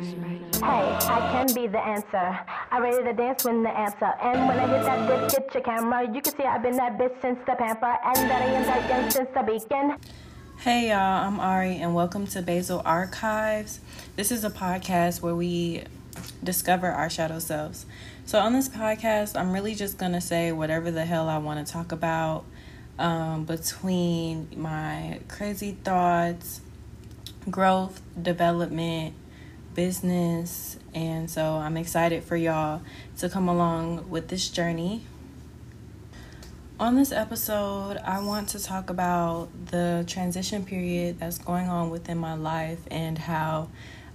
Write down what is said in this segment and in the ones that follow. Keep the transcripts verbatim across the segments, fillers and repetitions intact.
Hey, I can be the answer. I ready to dance when the answer. And when I hit that dip, get your camera. You can see I've been that bitch since the pamper. And that I am that young since the beacon. Hey y'all, I'm Ari and welcome to Basil Archives. This is a podcast where we discover our shadow selves. So on this podcast, I'm really just going to say whatever the hell I want to talk about. Um, between my crazy thoughts, growth, development, business, and so I'm excited for y'all to come along with this journey. On this episode, I want to talk about the transition period that's going on within my life and how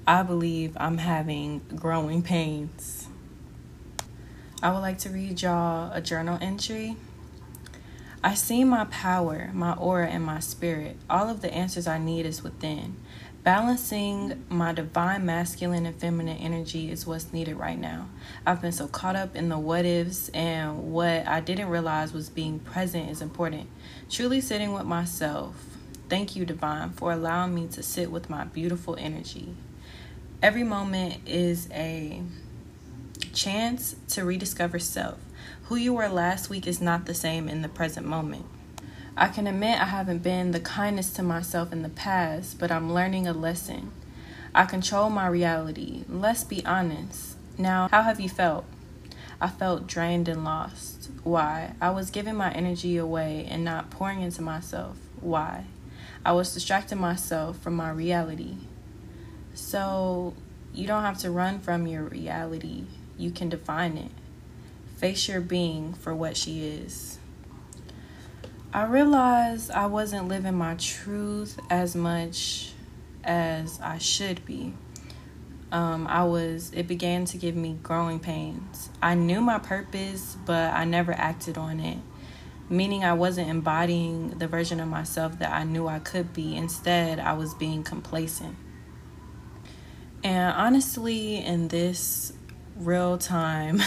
I believe I'm having growing pains. I would like to read y'all a journal entry. I see my power, my aura, and my spirit. All of the answers I need is within. Balancing my divine masculine and feminine energy is what's needed right now. I've been so caught up in the what ifs, and what I didn't realize was being present is important. Truly sitting with myself. Thank you, divine, for allowing me to sit with my beautiful energy. Every moment is a chance to rediscover self. Who you were last week is not the same in the present moment. I can admit I haven't been the kindest to myself in the past, but I'm learning a lesson. I control my reality. Let's be honest. Now, how have you felt? I felt drained and lost. Why? I was giving my energy away and not pouring into myself. Why? I was distracting myself from my reality. So, you don't have to run from your reality. You can define it. Face your being for what she is. I realized I wasn't living my truth as much as I should be. Um, I was, it began to give me growing pains. I knew my purpose, but I never acted on it, meaning I wasn't embodying the version of myself that I knew I could be. Instead, I was being complacent. And honestly, in this real time,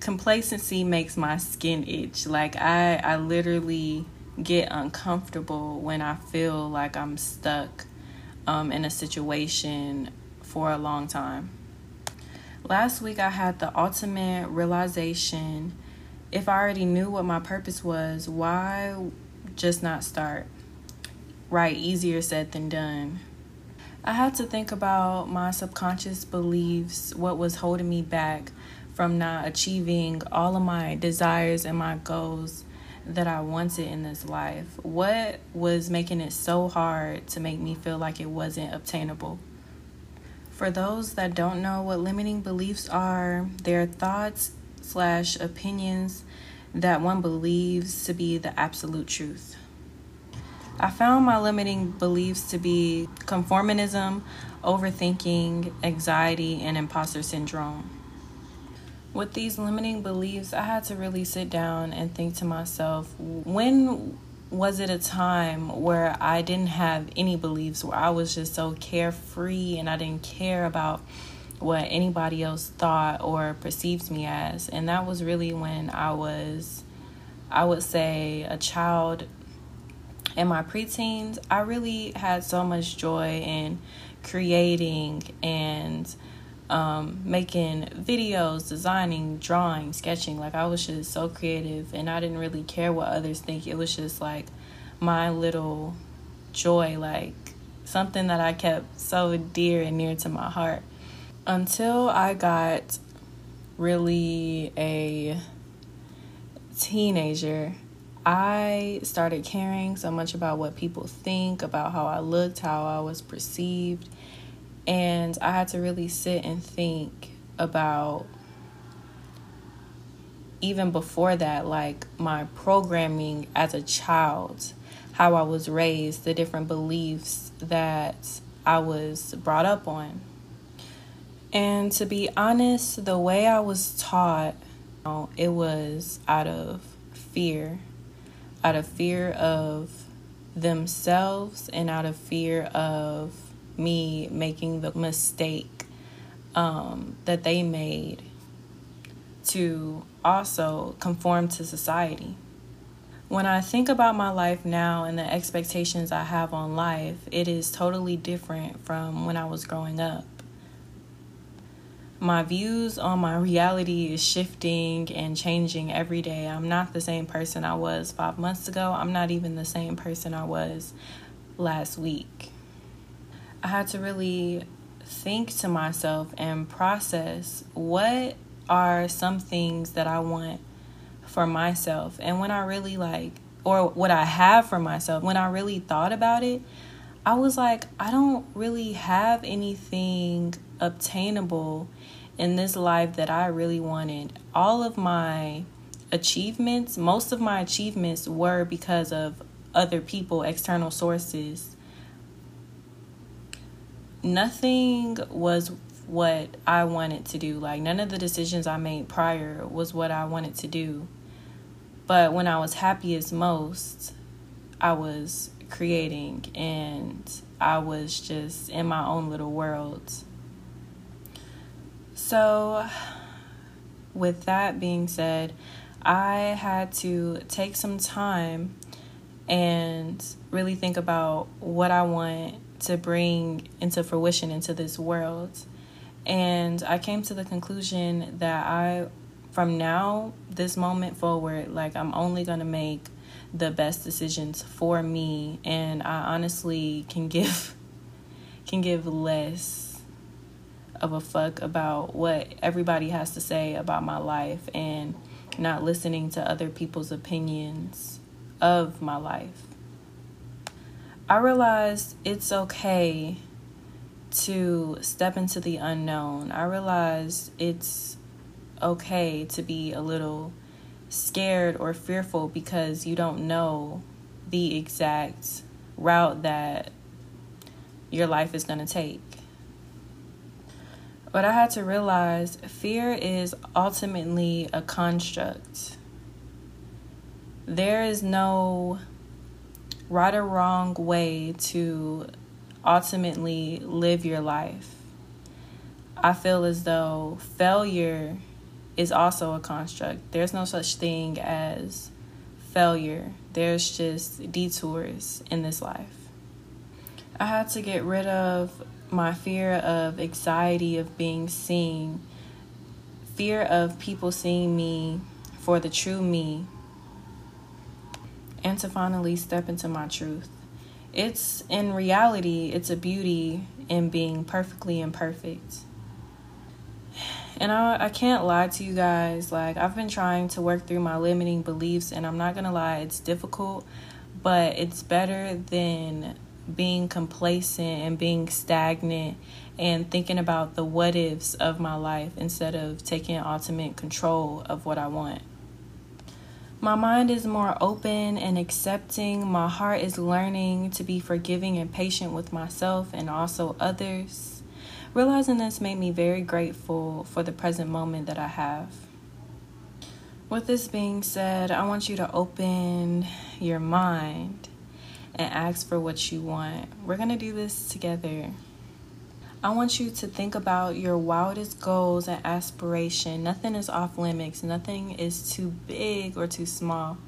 complacency makes my skin itch. Like I, I literally get uncomfortable when I feel like I'm stuck um, in a situation for a long time. Last week I had the ultimate realization. If I already knew what my purpose was, why just not start? Right, easier said than done. I had to think about my subconscious beliefs, what was holding me back from not achieving all of my desires and my goals that I wanted in this life. What was making it so hard to make me feel like it wasn't obtainable? For those that don't know what limiting beliefs are, they're thoughts slash opinions that one believes to be the absolute truth. I found my limiting beliefs to be conformism, overthinking, anxiety, and imposter syndrome. With these limiting beliefs, I had to really sit down and think to myself, when was it a time where I didn't have any beliefs, where I was just so carefree and I didn't care about what anybody else thought or perceived me as? And that was really when I was, I would say, a child in my preteens. I really had so much joy in creating and Um, making videos, designing, drawing, sketching. Like I was just so creative and I didn't really care what others think. It was just like my little joy, like something that I kept so dear and near to my heart until I got really a teenager. I started caring so much about what people think, about how I looked, how I was perceived. And I had to really sit and think about, even before that, like my programming as a child, how I was raised, the different beliefs that I was brought up on. And to be honest, the way I was taught, you know, it was out of fear, out of fear of themselves and out of fear of me making the mistake um, that they made to also conform to society. When I think about my life now and the expectations I have on life, it is totally different from when I was growing up. my views on my reality is shifting and changing every day. I'm not the same person I was five months ago. I'm not even the same person I was last week. I had to really think to myself and process, what are some things that I want for myself? And when I really like, or what I have for myself, when I really thought about it, I was like, I don't really have anything obtainable in this life that I really wanted. All of my achievements, most of my achievements were because of other people, external sources. Nothing was what I wanted to do. Like, none of the decisions I made prior was what I wanted to do. But when I was happiest most, I was creating and I was just in my own little world. So with that being said, I had to take some time and really think about what I want to bring into fruition into this world. And I came to the conclusion that I, from now, this moment forward, like, I'm only going to make the best decisions for me, and I honestly can give can give less of a fuck about what everybody has to say about my life and not listening to other people's opinions of my life. I realized it's okay to step into the unknown. I realized it's okay to be a little scared or fearful, because you don't know the exact route that your life is going to take. But I had to realize fear is ultimately a construct. There is no right or wrong way to ultimately live your life. I feel as though failure is also a construct. There's no such thing as failure. There's just detours in this life. I had to get rid of my fear of anxiety of being seen, fear of people seeing me for the true me, and to finally step into my truth. It's, in reality, it's a beauty in being perfectly imperfect. And I, I can't lie to you guys, like, I've been trying to work through my limiting beliefs, and I'm not gonna lie, it's difficult, but it's better than being complacent and being stagnant and thinking about the what ifs of my life instead of taking ultimate control of what I want. My mind is more open and accepting. My heart is learning to be forgiving and patient with myself and also others. Realizing this made me very grateful for the present moment that I have. With this being said, I want you to open your mind and ask for what you want. We're going to do this together. I want you to think about your wildest goals and aspiration. Nothing is off limits. Nothing is too big or too small.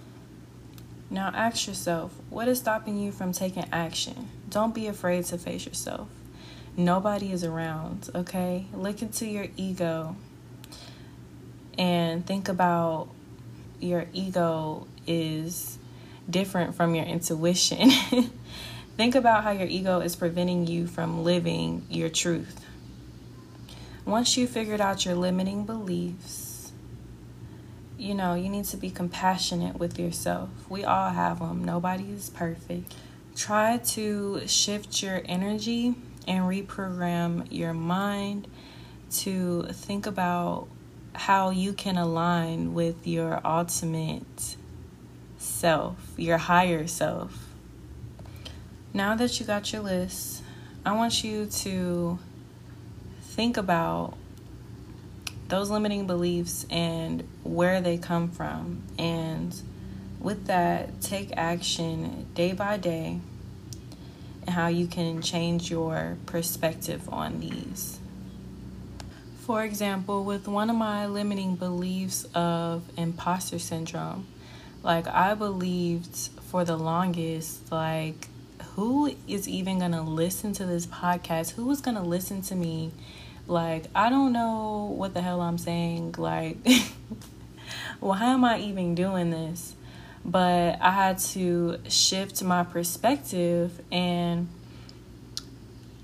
Now ask yourself, what is stopping you from taking action? Don't be afraid to face yourself. Nobody is around, okay? Look into your ego and think about your ego is different from your intuition. Think about how your ego is preventing you from living your truth. Once you figured out your limiting beliefs, you know, you need to be compassionate with yourself. We all have them. Nobody is perfect. Try to shift your energy and reprogram your mind to think about how you can align with your ultimate self, your higher self. Now that you got your list, I want you to think about those limiting beliefs and where they come from. And with that, take action day by day, and how you can change your perspective on these. For example, with one of my limiting beliefs of imposter syndrome, like, I believed for the longest, like, who is even gonna listen to this podcast? Who is gonna listen to me Like, I don't know what the hell I'm saying. Like, why am I even doing this? But I had to shift my perspective, and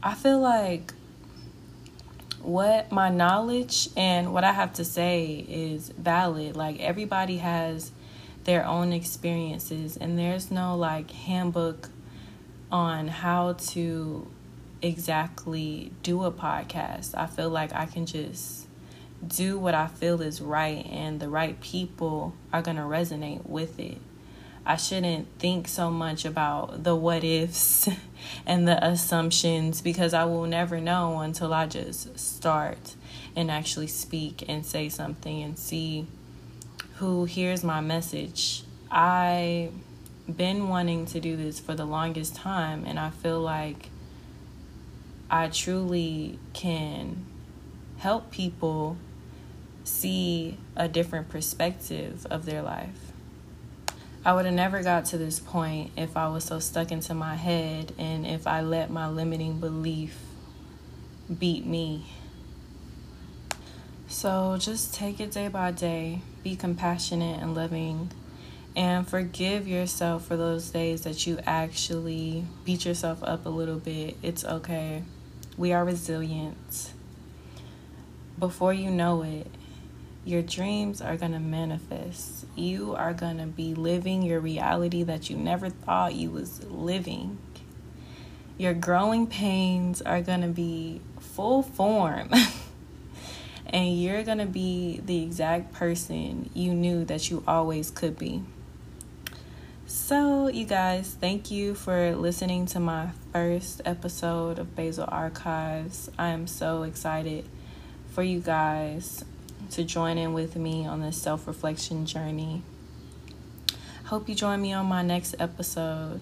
I feel like what my knowledge and what I have to say is valid. Like, everybody has their own experiences, and there's no like handbook on how to exactly do a podcast. I feel like I can just do what I feel is right, and the right people are going to resonate with it. I shouldn't think so much about the what ifs and the assumptions, because I will never know until I just start and actually speak and say something and see who hears my message. I've been wanting to do this for the longest time, and I feel like I truly can help people see a different perspective of their life. I would have never got to this point if I was so stuck into my head, and if I let my limiting belief beat me. So just take it day by day. Be compassionate and loving, and forgive yourself for those days that you actually beat yourself up a little bit. It's okay. We are resilient. Before you know it, your dreams are going to manifest. You are going to be living your reality that you never thought you was living. Your growing pains are going to be full form. And you're going to be the exact person you knew that you always could be. So, you guys, thank you for listening to my first episode of Basil Archives. I am so excited for you guys to join in with me on this self-reflection journey. Hope you join me on my next episode.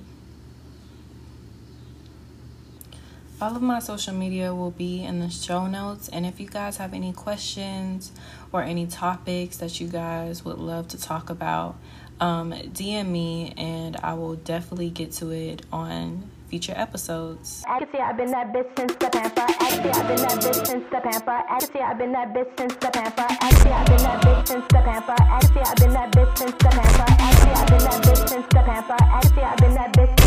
All of my social media will be in the show notes, and if you guys have any questions or any topics that you guys would love to talk about, um, D M me, and I will definitely get to it on future episodes. I can see I've been that bitch since the pamper. I can see I've been that bitch since the pamper. I can see I've been that bitch since the pamper. I can see I've been that bitch since the pamper. I can see I've been that bitch since the pamper. I can see I've been that bitch since the pamper. I can see I've been that bitch.